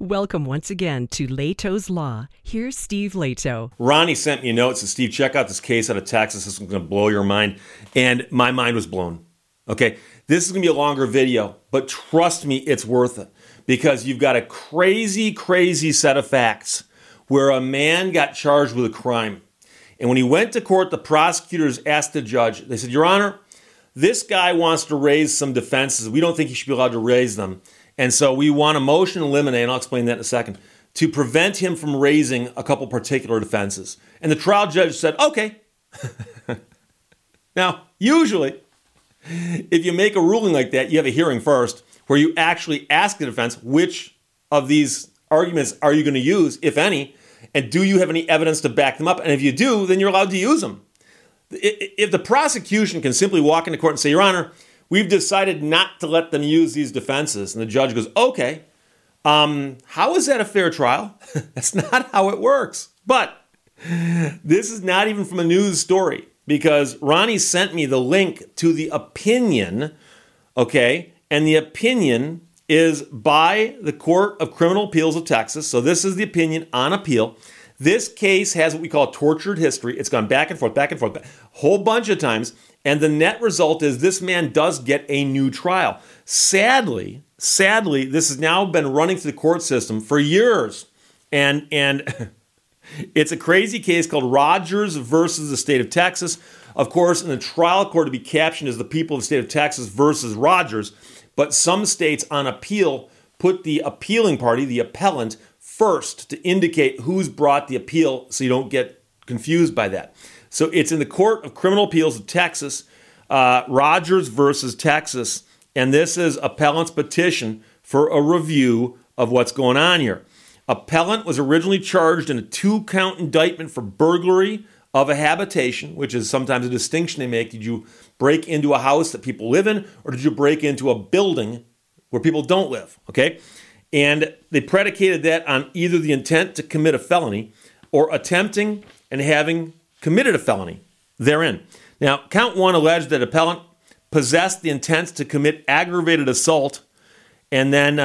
Welcome once again to Leto's Law. Here's Steve Leto. Ronnie sent me a note and said, Steve, check out this case out of Texas. This is going to blow your mind. And my mind was blown. Okay, this is going to be a longer video, but trust me, it's worth it because you've got a crazy, crazy set of facts where a man got charged with a crime. And when he went to court, the prosecutors asked the judge, they said, Your Honor, this guy wants to raise some defenses. We don't think he should be allowed to raise them. And so we want a motion to eliminate, and I'll explain that in a second, to prevent him from raising a couple particular defenses. And the trial judge said, okay. Now, usually, if you make a ruling like that, you have a hearing first where you actually ask the defense, which of these arguments are you going to use, if any, and do you have any evidence to back them up? And if you do, then you're allowed to use them. If the prosecution can simply walk into court and say, Your Honor, we've decided not to let them use these defenses. And the judge goes, okay, how is that a fair trial? That's not how it works. But this is not even from a news story because Ronnie sent me the link to the opinion, okay? And the opinion is by the Court of Criminal Appeals of Texas. So this is the opinion on appeal. This case has what we call tortured history. It's gone back and forth, a whole bunch of times. And the net result is this man does get a new trial. Sadly, this has now been running through the court system for years. And it's a crazy case called Rogers versus the state of Texas. Of course, in the trial court to be captioned as the people of the state of Texas versus Rogers. But some states on appeal put the appealing party, the appellant, first to indicate who's brought the appeal so you don't get confused by that. So it's in the Court of Criminal Appeals of Texas, Rogers versus Texas, and this is appellant's petition for a review of what's going on here. Appellant was originally charged in a 2-count indictment for burglary of a habitation, which is sometimes a distinction they make. Did you break into a house that people live in, or did you break into a building where people don't live? Okay, and they predicated that on either the intent to commit a felony or attempting and having committed a felony therein. Now, count one alleged that appellant possessed the intent to commit aggravated assault, and then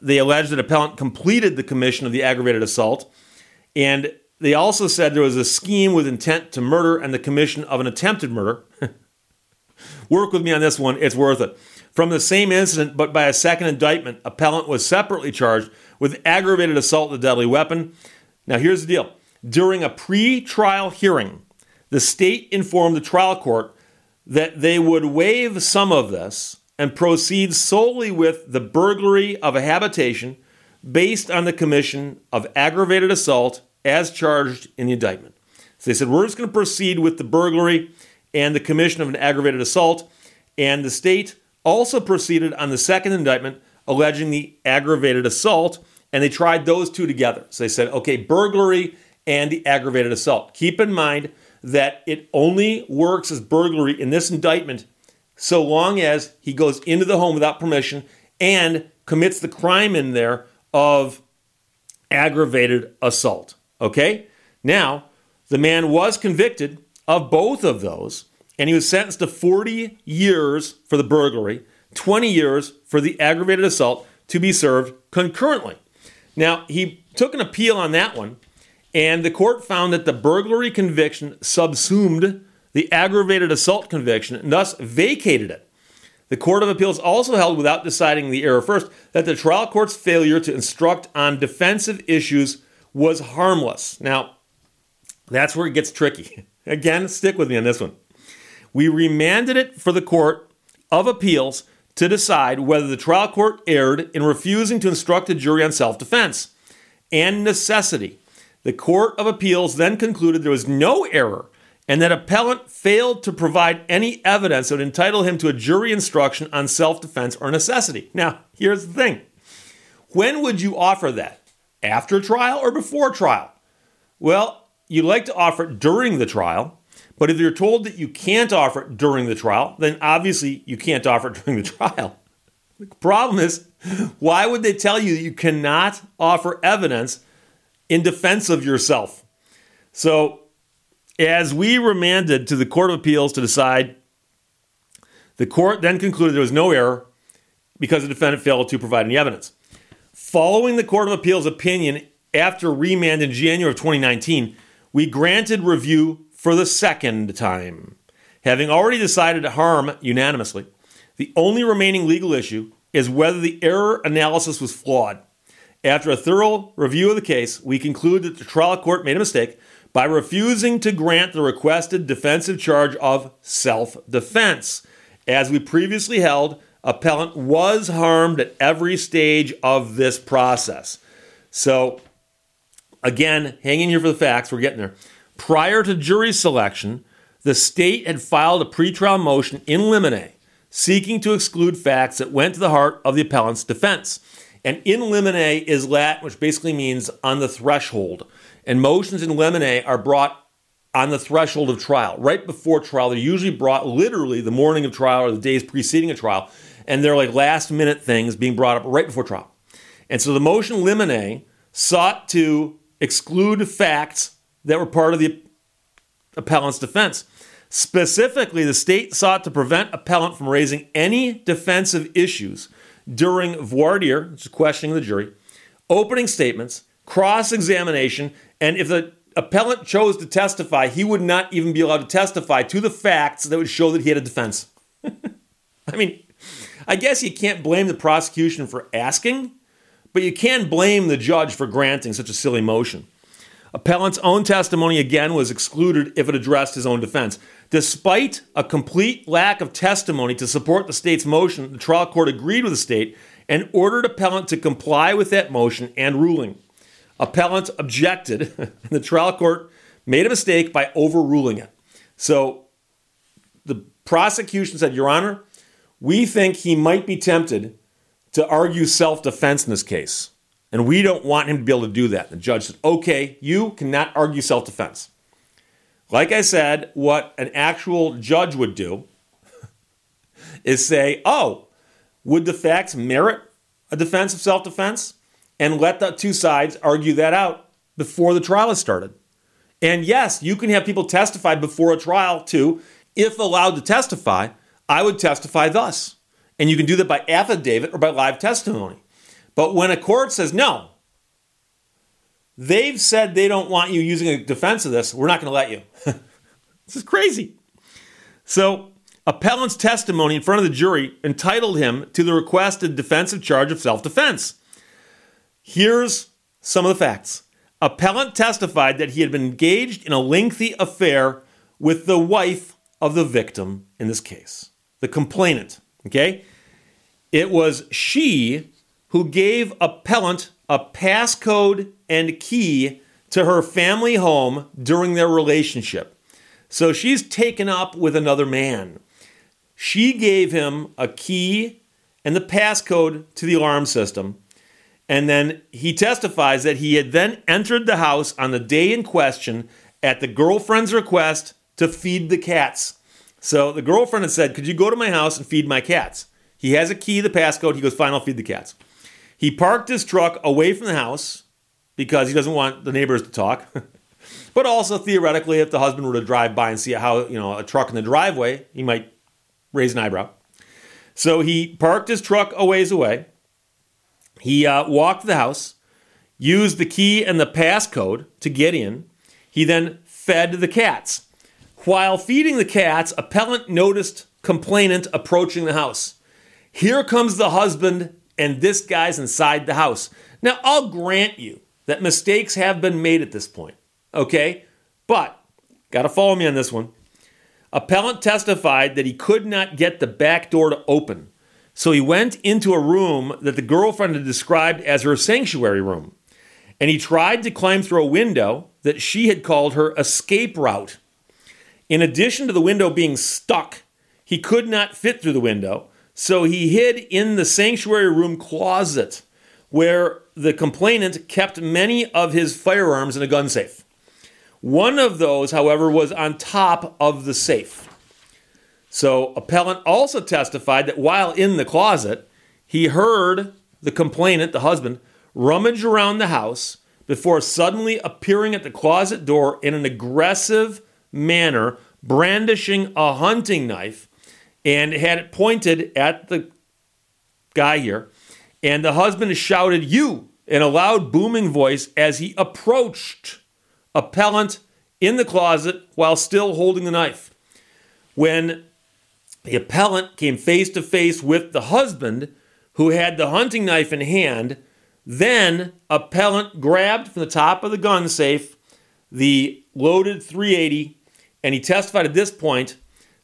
they alleged that appellant completed the commission of the aggravated assault, and they also said there was a scheme with intent to murder and the commission of an attempted murder. Work with me on this one. It's worth it. From the same incident, but by a second indictment, appellant was separately charged with aggravated assault with a deadly weapon. Now, here's the deal. During a pre-trial hearing, the state informed the trial court that they would waive some of this and proceed solely with the burglary of a habitation based on the commission of aggravated assault as charged in the indictment. So they said, we're just going to proceed with the burglary and the commission of an aggravated assault. And the state also proceeded on the second indictment alleging the aggravated assault. And they tried those two together. So they said, okay, burglary and the aggravated assault. Keep in mind that it only works as burglary in this indictment so long as he goes into the home without permission and commits the crime in there of aggravated assault. Okay? Now, the man was convicted of both of those, and he was sentenced to 40 years for the burglary, 20 years for the aggravated assault to be served concurrently. Now, he took an appeal on that one, and the court found that the burglary conviction subsumed the aggravated assault conviction and thus vacated it. The Court of Appeals also held, without deciding the error first, that the trial court's failure to instruct on defensive issues was harmless. Now, that's where it gets tricky. Again, stick with me on this one. We remanded it for the Court of Appeals to decide whether the trial court erred in refusing to instruct the jury on self-defense and necessity. The Court of Appeals then concluded there was no error and that appellant failed to provide any evidence that would entitle him to a jury instruction on self-defense or necessity. Now, here's the thing. When would you offer that? After trial or before trial? Well, you'd like to offer it during the trial, but if you're told that you can't offer it during the trial, then obviously you can't offer it during the trial. The problem is, why would they tell you that you cannot offer evidence in defense of yourself? So, as we remanded to the Court of Appeals to decide, the court then concluded there was no error because the defendant failed to provide any evidence. Following the Court of Appeals opinion after remand in January of 2019, we granted review for the second time. Having already decided harm unanimously, the only remaining legal issue is whether the error analysis was flawed. After a thorough review of the case, we conclude that the trial court made a mistake by refusing to grant the requested defensive charge of self-defense. As we previously held, appellant was harmed at every stage of this process. So, again, hang in here for the facts. We're getting there. Prior to jury selection, the state had filed a pretrial motion in limine seeking to exclude facts that went to the heart of the appellant's defense. And in limine is Latin, which basically means on the threshold. And motions in limine are brought on the threshold of trial, right before trial. They're usually brought literally the morning of trial or the days preceding a trial. And they're like last-minute things being brought up right before trial. And so the motion in limine sought to exclude facts that were part of the appellant's defense. Specifically, the state sought to prevent appellant from raising any defensive issues during voir dire, which is questioning the jury, opening statements, cross-examination, and if the appellant chose to testify, he would not even be allowed to testify to the facts that would show that he had a defense. I mean, I guess you can't blame the prosecution for asking, but you can blame the judge for granting such a silly motion. Appellant's own testimony, again, was excluded if it addressed his own defense. Despite a complete lack of testimony to support the state's motion, the trial court agreed with the state and ordered appellant to comply with that motion and ruling. Appellant objected, and the trial court made a mistake by overruling it. So the prosecution said, "Your Honor, we think he might be tempted to argue self-defense in this case. And we don't want him to be able to do that." The judge said, "Okay, you cannot argue self-defense." Like I said, what an actual judge would do is say, "Oh, would the facts merit a defense of self-defense?" And let the two sides argue that out before the trial is started. And yes, you can have people testify before a trial too. If allowed to testify, I would testify thus. And you can do that by affidavit or by live testimony. But when a court says, "No, they've said they don't want you using a defense of this, we're not going to let you." This is crazy. So appellant's testimony in front of the jury entitled him to the requested defensive charge of self-defense. Here's some of the facts. Appellant testified that he had been engaged in a lengthy affair with the wife of the victim in this case, the complainant. Okay? It was she who gave appellant a passcode and key to her family home during their relationship. So she's taken up with another man. She gave him a key and the passcode to the alarm system. And then he testifies that he had then entered the house on the day in question at the girlfriend's request to feed the cats. So the girlfriend had said, "Could you go to my house and feed my cats?" He has a key, the passcode. He goes, "Fine, I'll feed the cats." He parked his truck away from the house because he doesn't want the neighbors to talk. But also, theoretically, if the husband were to drive by and see how, a truck in the driveway, he might raise an eyebrow. So he parked his truck a ways away. He walked the house, used the key and the passcode to get in. He then fed the cats. While feeding the cats, appellant noticed complainant approaching the house. Here comes the husband, and this guy's inside the house. Now, I'll grant you that mistakes have been made at this point, okay? But, got to follow me on this one. Appellant testified that he could not get the back door to open, so he went into a room that the girlfriend had described as her sanctuary room, and he tried to climb through a window that she had called her escape route. In addition to the window being stuck, he could not fit through the window, so he hid in the sanctuary room closet where the complainant kept many of his firearms in a gun safe. One of those, however, was on top of the safe. So appellant also testified that while in the closet, he heard the complainant, the husband, rummage around the house before suddenly appearing at the closet door in an aggressive manner, brandishing a hunting knife, and had it pointed at the guy here, and the husband shouted, "You," in a loud booming voice as he approached appellant in the closet while still holding the knife. When the appellant came face to face with the husband, who had the hunting knife in hand, then appellant grabbed from the top of the gun safe the loaded .380, and he testified at this point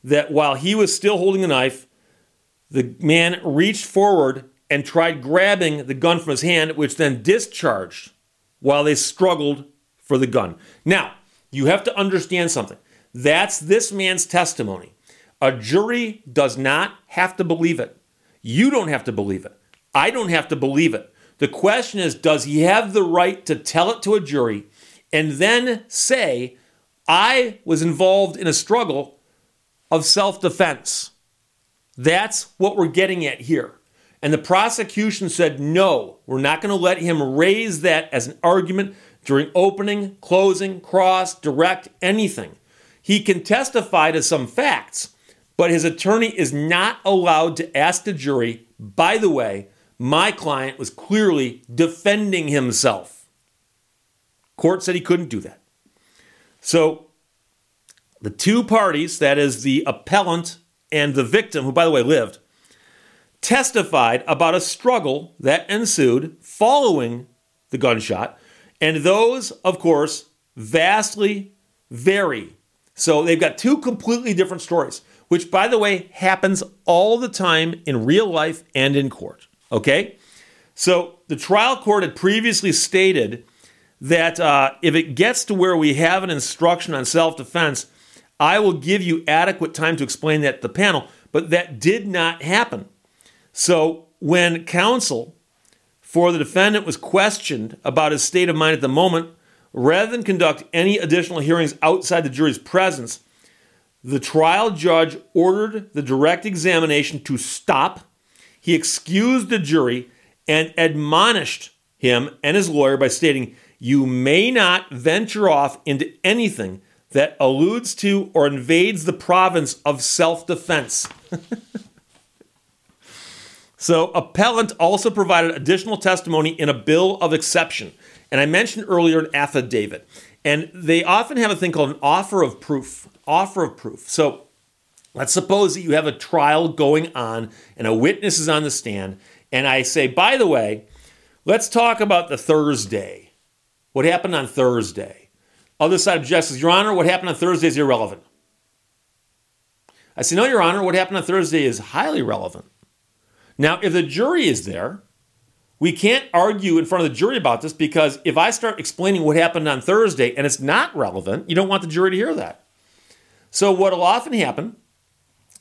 that while he was still holding the knife, the man reached forward and tried grabbing the gun from his hand, which then discharged while they struggled for the gun. Now, you have to understand something. That's this man's testimony. A jury does not have to believe it. You don't have to believe it. I don't have to believe it. The question is, does he have the right to tell it to a jury and then say, I was involved in a struggle of self-defense? That's what we're getting at here. And the prosecution said, no, we're not going to let him raise that as an argument during opening, closing, cross, direct, anything. He can testify to some facts, but his attorney is not allowed to ask the jury, by the way, my client was clearly defending himself. Court said he couldn't do that. So the two parties, that is the appellant and the victim, who by the way lived, testified about a struggle that ensued following the gunshot. And those, of course, vastly vary. So they've got two completely different stories, which, by the way, happens all the time in real life and in court. Okay? So the trial court had previously stated that if it gets to where we have an instruction on self-defense, I will give you adequate time to explain that to the panel, but that did not happen. So when counsel for the defendant was questioned about his state of mind at the moment, rather than conduct any additional hearings outside the jury's presence, the trial judge ordered the direct examination to stop. He excused the jury and admonished him and his lawyer by stating, you may not venture off into anything that alludes to or invades the province of self-defense. So appellant also provided additional testimony in a bill of exception. And I mentioned earlier an affidavit. And they often have a thing called an offer of proof. Offer of proof. So let's suppose that you have a trial going on and a witness is on the stand. And I say, by the way, let's talk about the Thursday. What happened on Thursday? Other side objects, Your Honor, what happened on Thursday is irrelevant. I say, no, Your Honor, what happened on Thursday is highly relevant. Now, if the jury is there, we can't argue in front of the jury about this, because if I start explaining what happened on Thursday and it's not relevant, you don't want the jury to hear that. So what will often happen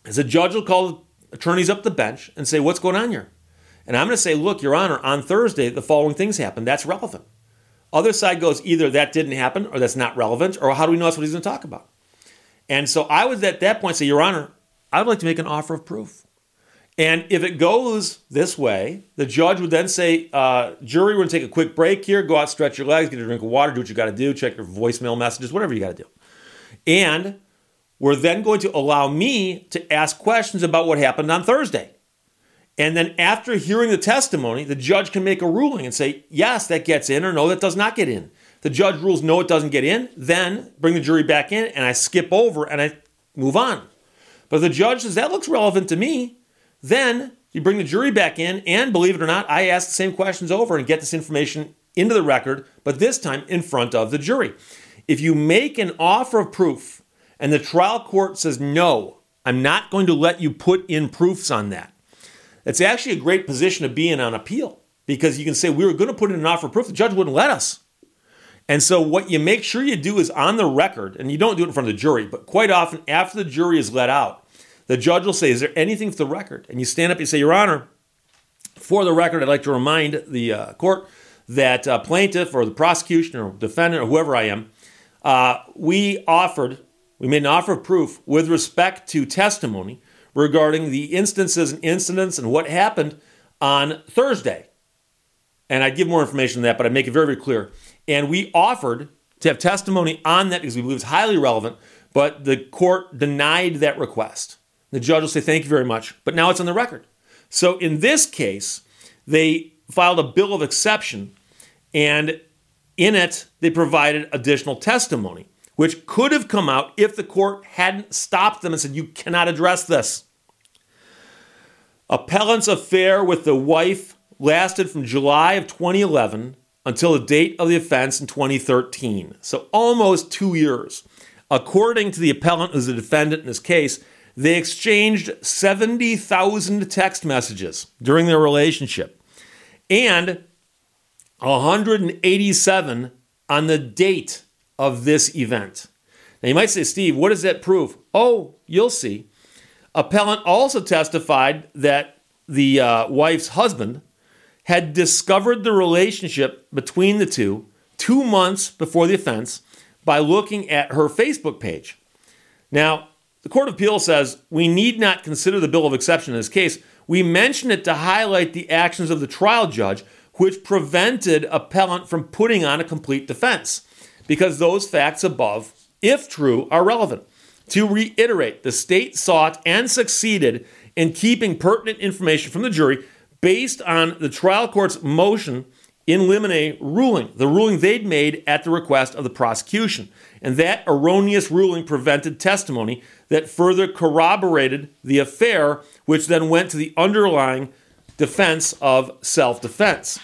is a judge will call attorneys up the bench and say, what's going on here? And I'm going to say, look, Your Honor, on Thursday, the following things happened. That's relevant. Other side goes, either that didn't happen or that's not relevant, or how do we know that's what he's going to talk about? And so I would at that point say, Your Honor, I would like to make an offer of proof. And if it goes this way, the judge would then say, jury, we're going to take a quick break here. Go out, stretch your legs, get a drink of water, do what you got to do, check your voicemail messages, whatever you got to do. And we're then going to allow me to ask questions about what happened on Thursday. And then after hearing the testimony, the judge can make a ruling and say, yes, that gets in, or no, that does not get in. The judge rules, no, it doesn't get in. Then bring the jury back in, and I skip over, and I move on. But the judge says, that looks relevant to me. Then you bring the jury back in, and believe it or not, I ask the same questions over and get this information into the record, but this time in front of the jury. If you make an offer of proof and the trial court says, no, I'm not going to let you put in proofs on that, that's actually a great position to be in on appeal, because you can say, we were going to put in an offer of proof. The judge wouldn't let us. And so what you make sure you do is on the record, and you don't do it in front of the jury, but quite often after the jury is let out, the judge will say, is there anything for the record? And you stand up and you say, Your Honor, for the record, I'd like to remind the court that plaintiff or the prosecution or defendant or whoever I am, we made an offer of proof with respect to testimony regarding the instances and incidents and what happened on Thursday. And I'd give more information on that, but I'd make it very, very clear. And we offered to have testimony on that because we believe it's highly relevant, but the court denied that request. The judge will say, thank you very much, but now it's on the record. So in this case, they filed a bill of exception, and in it, they provided additional testimony, which could have come out if the court hadn't stopped them and said, you cannot address this. Appellant's affair with the wife lasted from July of 2011 until the date of the offense in 2013. So almost 2 years. According to the appellant, who's the defendant in this case, they exchanged 70,000 text messages during their relationship and 187 on the date of this event. Now you might say, Steve, what does that prove? Oh, you'll see. Appellant also testified that the wife's husband had discovered the relationship between the two 2 months before the offense by looking at her Facebook page. Now, the Court of Appeals says we need not consider the bill of exception in this case. We mention it to highlight the actions of the trial judge, which prevented appellant from putting on a complete defense, because those facts above, if true, are relevant. To reiterate, the state sought and succeeded in keeping pertinent information from the jury based on the trial court's motion in limine ruling, the ruling they'd made at the request of the prosecution. And that erroneous ruling prevented testimony that further corroborated the affair, which then went to the underlying defense of self-defense.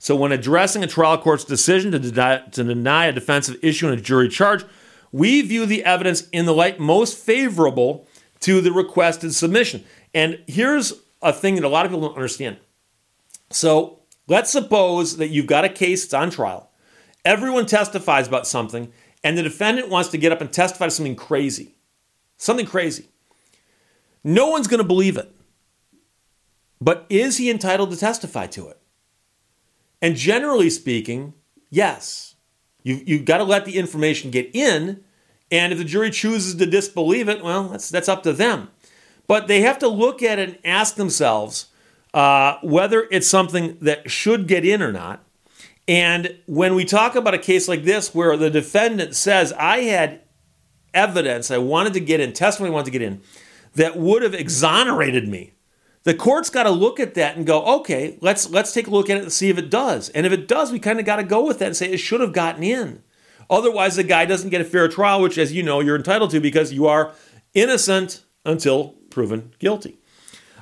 So when addressing a trial court's decision to deny a defensive issue in a jury charge, we view the evidence in the light most favorable to the requested submission. And here's a thing that a lot of people don't understand. So let's suppose that you've got a case that's on trial. Everyone testifies about something, and the defendant wants to get up and testify to something crazy. Something crazy. No one's going to believe it. But is he entitled to testify to it? And generally speaking, yes. You've got to let the information get in, and if the jury chooses to disbelieve it, well, that's up to them. But they have to look at it and ask themselves whether it's something that should get in or not. And when we talk about a case like this where the defendant says, I had evidence I wanted to get in, testimony I wanted to get in, that would have exonerated me, the court's got to look at that and go, okay, let's take a look at it and see if it does. And if it does, we kind of got to go with that and say it should have gotten in. Otherwise, the guy doesn't get a fair trial, which, as you know, you're entitled to because you are innocent until proven guilty.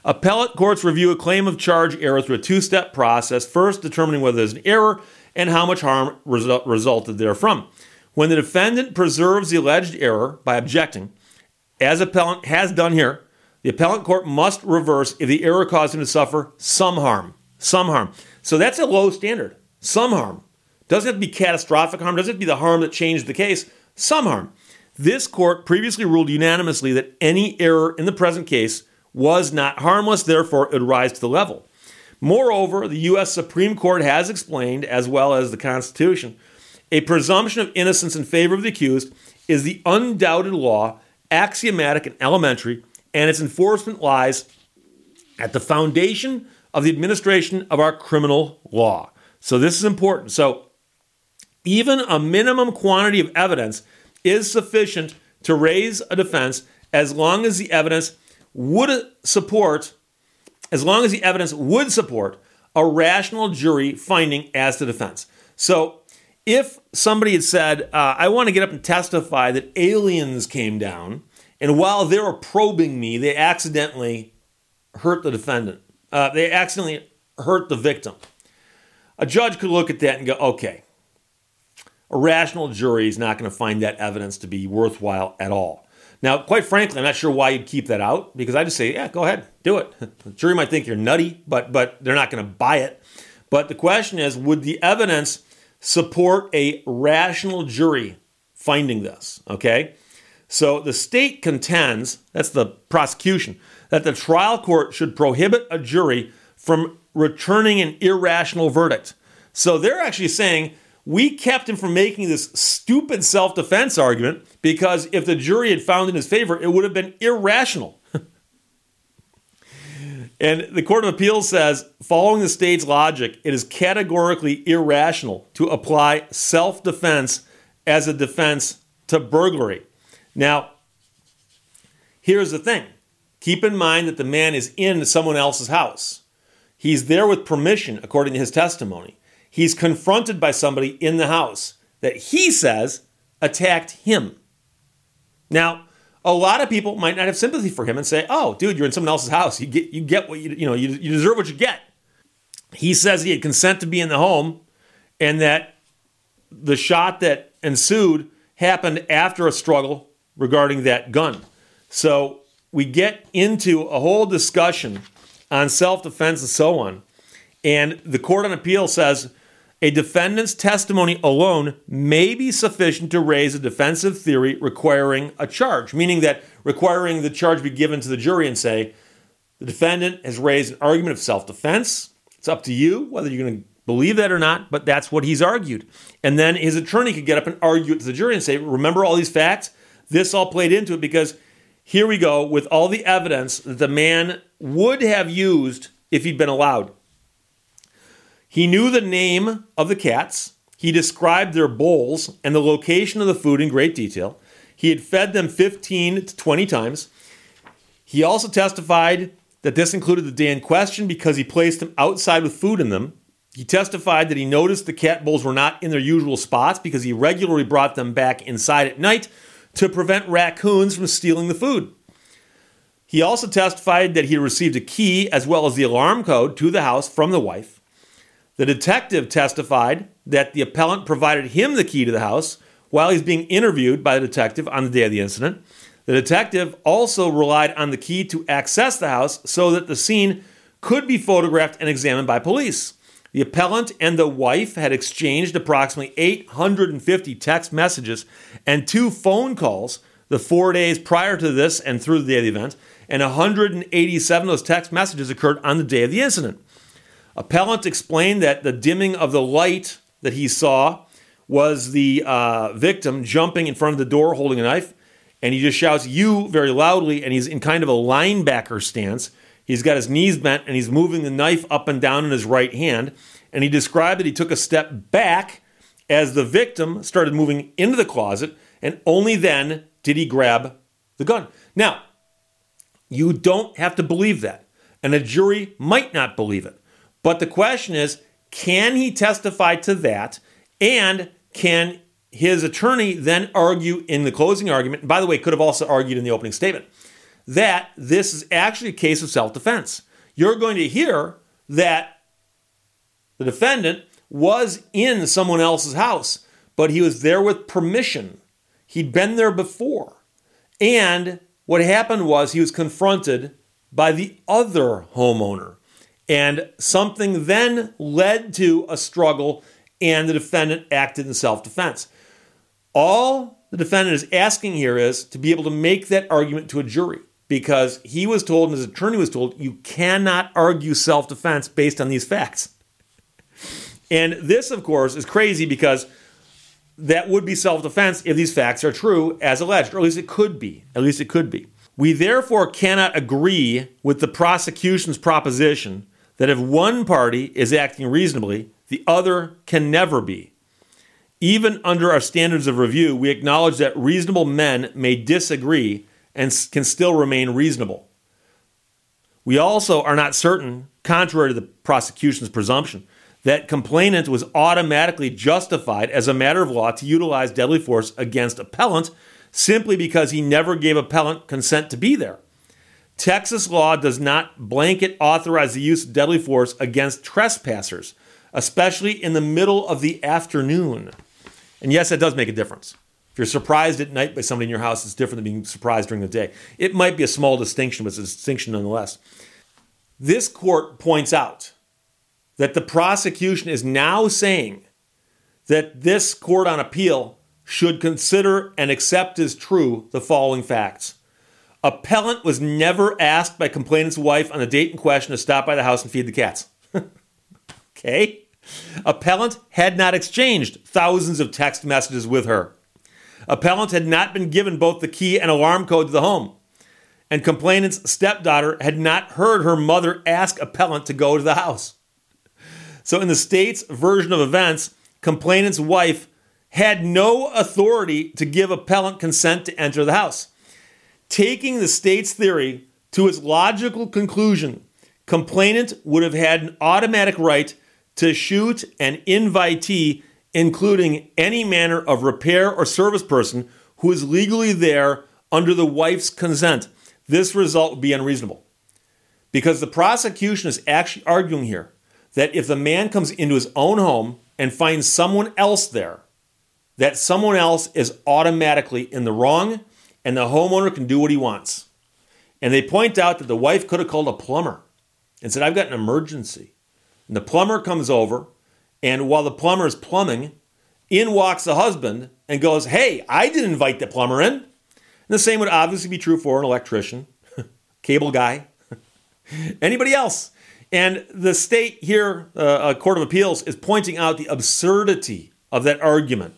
Appellate courts review a claim of charge error through a two-step process, first determining whether there's an error and how much harm resulted therefrom. When the defendant preserves the alleged error by objecting, as appellant has done here, the appellate court must reverse if the error caused him to suffer some harm. Some harm. So that's a low standard. Some harm. Doesn't have to be catastrophic harm. Doesn't have to be the harm that changed the case. Some harm. This court previously ruled unanimously that any error in the present case was not harmless. Therefore, it would rise to the level. Moreover, the U.S. Supreme Court has explained, as well as the Constitution, a presumption of innocence in favor of the accused is the undoubted law, axiomatic and elementary, and its enforcement lies at the foundation of the administration of our criminal law. So this is important. So even a minimum quantity of evidence is sufficient to raise a defense as long as the evidence would support a rational jury finding as to defense. So if somebody had said, I want to get up and testify that aliens came down, and while they were probing me, they accidentally hurt the defendant. They accidentally hurt the victim. A judge could look at that and go, okay, a rational jury is not going to find that evidence to be worthwhile at all. Now, quite frankly, I'm not sure why you'd keep that out, because I just say, yeah, go ahead, do it. The jury might think you're nutty, but they're not going to buy it. But the question is, would the evidence support a rational jury finding this, okay? So the state contends, that's the prosecution, that the trial court should prohibit a jury from returning an irrational verdict. So they're actually saying, we kept him from making this stupid self-defense argument because if the jury had found in his favor, it would have been irrational. And the Court of Appeals says, following the state's logic, it is categorically irrational to apply self-defense as a defense to burglary. Now, here's the thing. Keep in mind that the man is in someone else's house. He's there with permission, according to his testimony. He's confronted by somebody in the house that he says attacked him. Now, a lot of people might not have sympathy for him and say, "Oh, dude, you're in someone else's house. You get what you deserve what you get." He says he had consent to be in the home, and that the shot that ensued happened after a struggle regarding that gun. So we get into a whole discussion on self-defense and so on. And the Court on Appeal says a defendant's testimony alone may be sufficient to raise a defensive theory requiring a charge, meaning that requiring the charge be given to the jury and say, the defendant has raised an argument of self-defense. It's up to you whether you're going to believe that or not, but that's what he's argued. And then his attorney could get up and argue it to the jury and say, remember all these facts? This all played into it because here we go with all the evidence that the man would have used if he'd been allowed. He knew the name of the cats. He described their bowls and the location of the food in great detail. He had fed them 15 to 20 times. He also testified that this included the day in question because he placed them outside with food in them. He testified that he noticed the cat bowls were not in their usual spots because he regularly brought them back inside at night to prevent raccoons from stealing the food. He also testified that he received a key as well as the alarm code to the house from the wife. The detective testified that the appellant provided him the key to the house while he's being interviewed by the detective on the day of the incident. The detective also relied on the key to access the house so that the scene could be photographed and examined by police. The appellant and the wife had exchanged approximately 850 text messages and 2 phone calls the 4 days prior to this and through the day of the event, and 187 of those text messages occurred on the day of the incident. Appellant explained that the dimming of the light that he saw was the victim jumping in front of the door holding a knife, and he just shouts, "You," very loudly, and he's in kind of a linebacker stance. He's got his knees bent, and he's moving the knife up and down in his right hand. And he described that he took a step back as the victim started moving into the closet, and only then did he grab the gun. Now, you don't have to believe that, and a jury might not believe it. But the question is, can he testify to that, and can his attorney then argue in the closing argument, and by the way, could have also argued in the opening statement, that this is actually a case of self-defense. You're going to hear that the defendant was in someone else's house, but he was there with permission. He'd been there before. And what happened was he was confronted by the other homeowner. And something then led to a struggle, and the defendant acted in self-defense. All the defendant is asking here is to be able to make that argument to a jury. Because he was told, and his attorney was told, you cannot argue self-defense based on these facts. And this, of course, is crazy because that would be self-defense if these facts are true as alleged, or at least it could be. We therefore cannot agree with the prosecution's proposition that if one party is acting reasonably, the other can never be. Even under our standards of review, we acknowledge that reasonable men may disagree and can still remain reasonable. We also are not certain, contrary to the prosecution's presumption, that complainant was automatically justified as a matter of law to utilize deadly force against appellant simply because he never gave appellant consent to be there. Texas law does not blanket authorize the use of deadly force against trespassers, especially in the middle of the afternoon. And yes, that does make a difference. If you're surprised at night by somebody in your house, it's different than being surprised during the day. It might be a small distinction, but it's a distinction nonetheless. This court points out that the prosecution is now saying that this court on appeal should consider and accept as true the following facts. Appellant was never asked by complainant's wife on the date in question to stop by the house and feed the cats. Okay. Appellant had not exchanged thousands of text messages with her. Appellant had not been given both the key and alarm code to the home. And complainant's stepdaughter had not heard her mother ask appellant to go to the house. So in the state's version of events, complainant's wife had no authority to give appellant consent to enter the house. Taking the state's theory to its logical conclusion, complainant would have had an automatic right to shoot an invitee, including any manner of repair or service person who is legally there under the wife's consent. This result would be unreasonable because the prosecution is actually arguing here that if the man comes into his own home and finds someone else there, that someone else is automatically in the wrong and the homeowner can do what he wants. And they point out that the wife could have called a plumber and said, I've got an emergency. And the plumber comes over, and while the plumber is plumbing, in walks the husband and goes, hey, I didn't invite the plumber in. And the same would obviously be true for an electrician, cable guy, anybody else. And the state here, Court of Appeals, is pointing out the absurdity of that argument.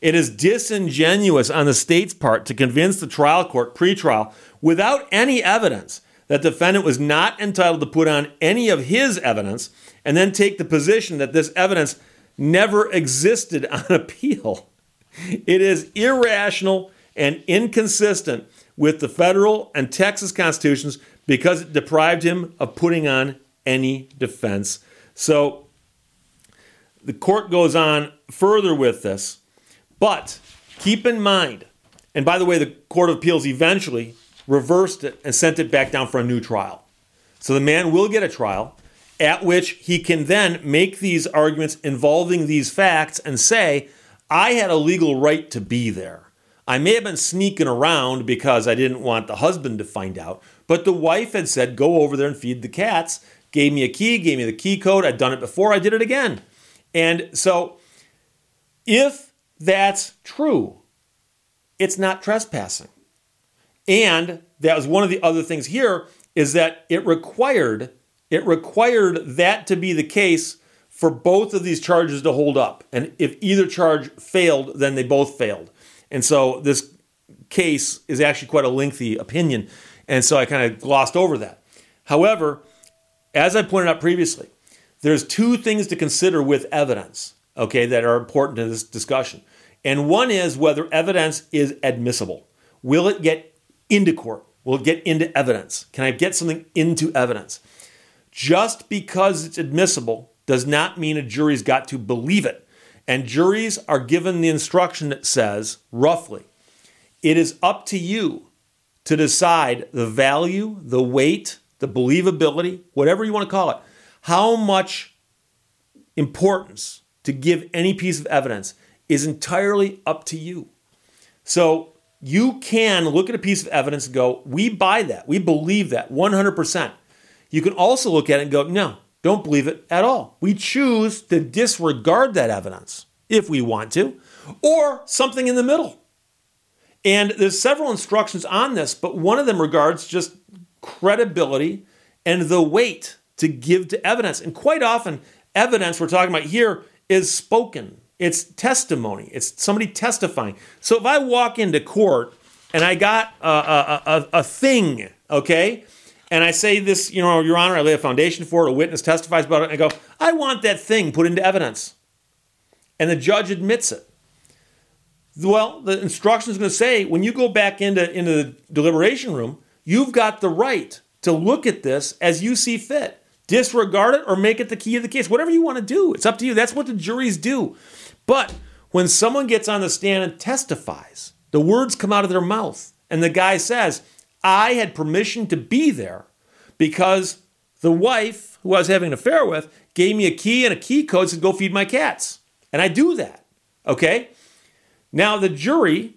It is disingenuous on the state's part to convince the trial court pretrial without any evidence that the defendant was not entitled to put on any of his evidence and then take the position that this evidence never existed on appeal. It is irrational and inconsistent with the federal and Texas constitutions because it deprived him of putting on any defense. So the court goes on further with this. But keep in mind, and by the way, the Court of Appeals eventually reversed it and sent it back down for a new trial. So the man will get a trial at which he can then make these arguments involving these facts and say, I had a legal right to be there. I may have been sneaking around because I didn't want the husband to find out, but the wife had said, go over there and feed the cats, gave me a key, gave me the key code. I'd done it before, I did it again. And so if that's true, it's not trespassing. And that was one of the other things here is that it required that to be the case for both of these charges to hold up. And if either charge failed, then they both failed. And so this case is actually quite a lengthy opinion. And so I kind of glossed over that. However, as I pointed out previously, there's two things to consider with evidence, okay, that are important to this discussion. And one is whether evidence is admissible. Will it get into court? Will it get into evidence? Can I get something into evidence? Just because it's admissible does not mean a jury's got to believe it. And juries are given the instruction that says, roughly, it is up to you to decide the value, the weight, the believability, whatever you want to call it, how much importance to give any piece of evidence is entirely up to you. So you can look at a piece of evidence and go, we buy that. We believe that 100%. You can also look at it and go, no, don't believe it at all. We choose to disregard that evidence if we want to, or something in the middle. And there's several instructions on this, but one of them regards just credibility and the weight to give to evidence. And quite often, evidence we're talking about here is spoken. It's testimony. It's somebody testifying. So if I walk into court and I got a thing, okay, and I say this, you know, Your Honor, I lay a foundation for it, a witness testifies about it, and I go, I want that thing put into evidence. And the judge admits it. Well, the instruction is going to say, when you go back into the deliberation room, you've got the right to look at this as you see fit. Disregard it or make it the key of the case. Whatever you want to do, it's up to you. That's what the juries do. But when someone gets on the stand and testifies, the words come out of their mouth, and the guy says, I had permission to be there because the wife, who I was having an affair with, gave me a key and a key code to go feed my cats. And I do that, okay? Now, the jury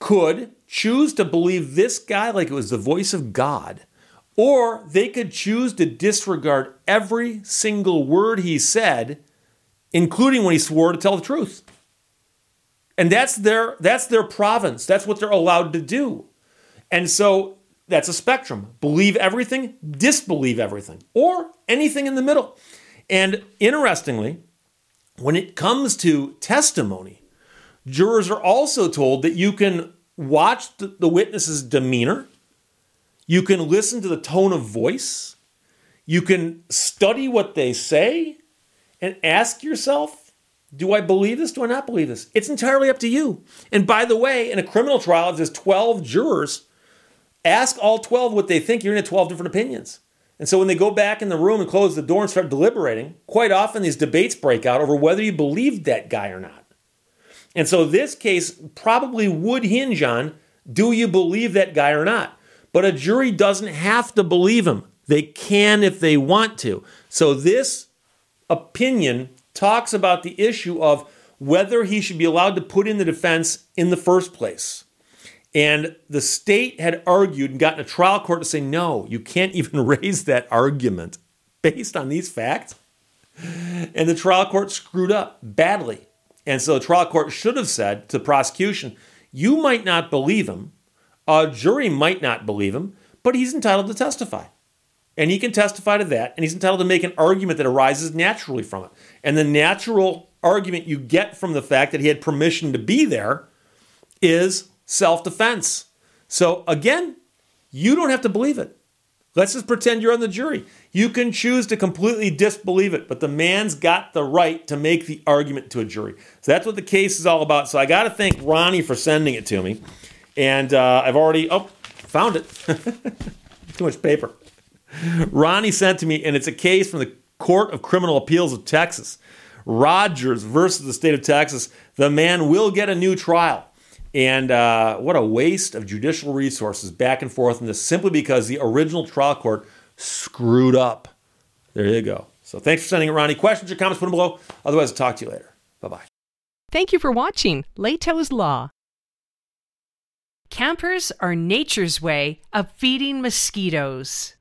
could choose to believe this guy like it was the voice of God, or they could choose to disregard every single word he said, including when he swore to tell the truth. And that's their province. That's what they're allowed to do. And so that's a spectrum. Believe everything, disbelieve everything, or anything in the middle. And interestingly, when it comes to testimony, jurors are also told that you can watch the witness's demeanor. You can listen to the tone of voice. You can study what they say and ask yourself, do I believe this? Do I not believe this? It's entirely up to you. And by the way, in a criminal trial, if there's 12 jurors, ask all 12 what they think. You're going to have 12 different opinions. And so when they go back in the room and close the door and start deliberating, quite often these debates break out over whether you believed that guy or not. And so this case probably would hinge on, do you believe that guy or not? But a jury doesn't have to believe him. They can if they want to. So this opinion talks about the issue of whether he should be allowed to put in the defense in the first place. And the state had argued and gotten a trial court to say, no, you can't even raise that argument based on these facts. And the trial court screwed up badly. And so the trial court should have said to the prosecution, you might not believe him, a jury might not believe him, but he's entitled to testify. And he can testify to that, and he's entitled to make an argument that arises naturally from it. And the natural argument you get from the fact that he had permission to be there is self-defense. So again, you don't have to believe it. Let's just pretend you're on the jury. You can choose to completely disbelieve it, but the man's got the right to make the argument to a jury. So that's what the case is all about. So I got to thank Ronnie for sending it to me. And I've already, found it. Too much paper. Ronnie sent to me, and it's a case from the Court of Criminal Appeals of Texas. Rogers versus the state of Texas. The man will get a new trial. And what a waste of judicial resources back and forth in this, simply because the original trial court screwed up. There you go. So thanks for sending it, Ronnie. Questions or comments, put them below. Otherwise, I'll talk to you later. Bye-bye. Thank you for watching Leto's Law. Campers are nature's way of feeding mosquitoes.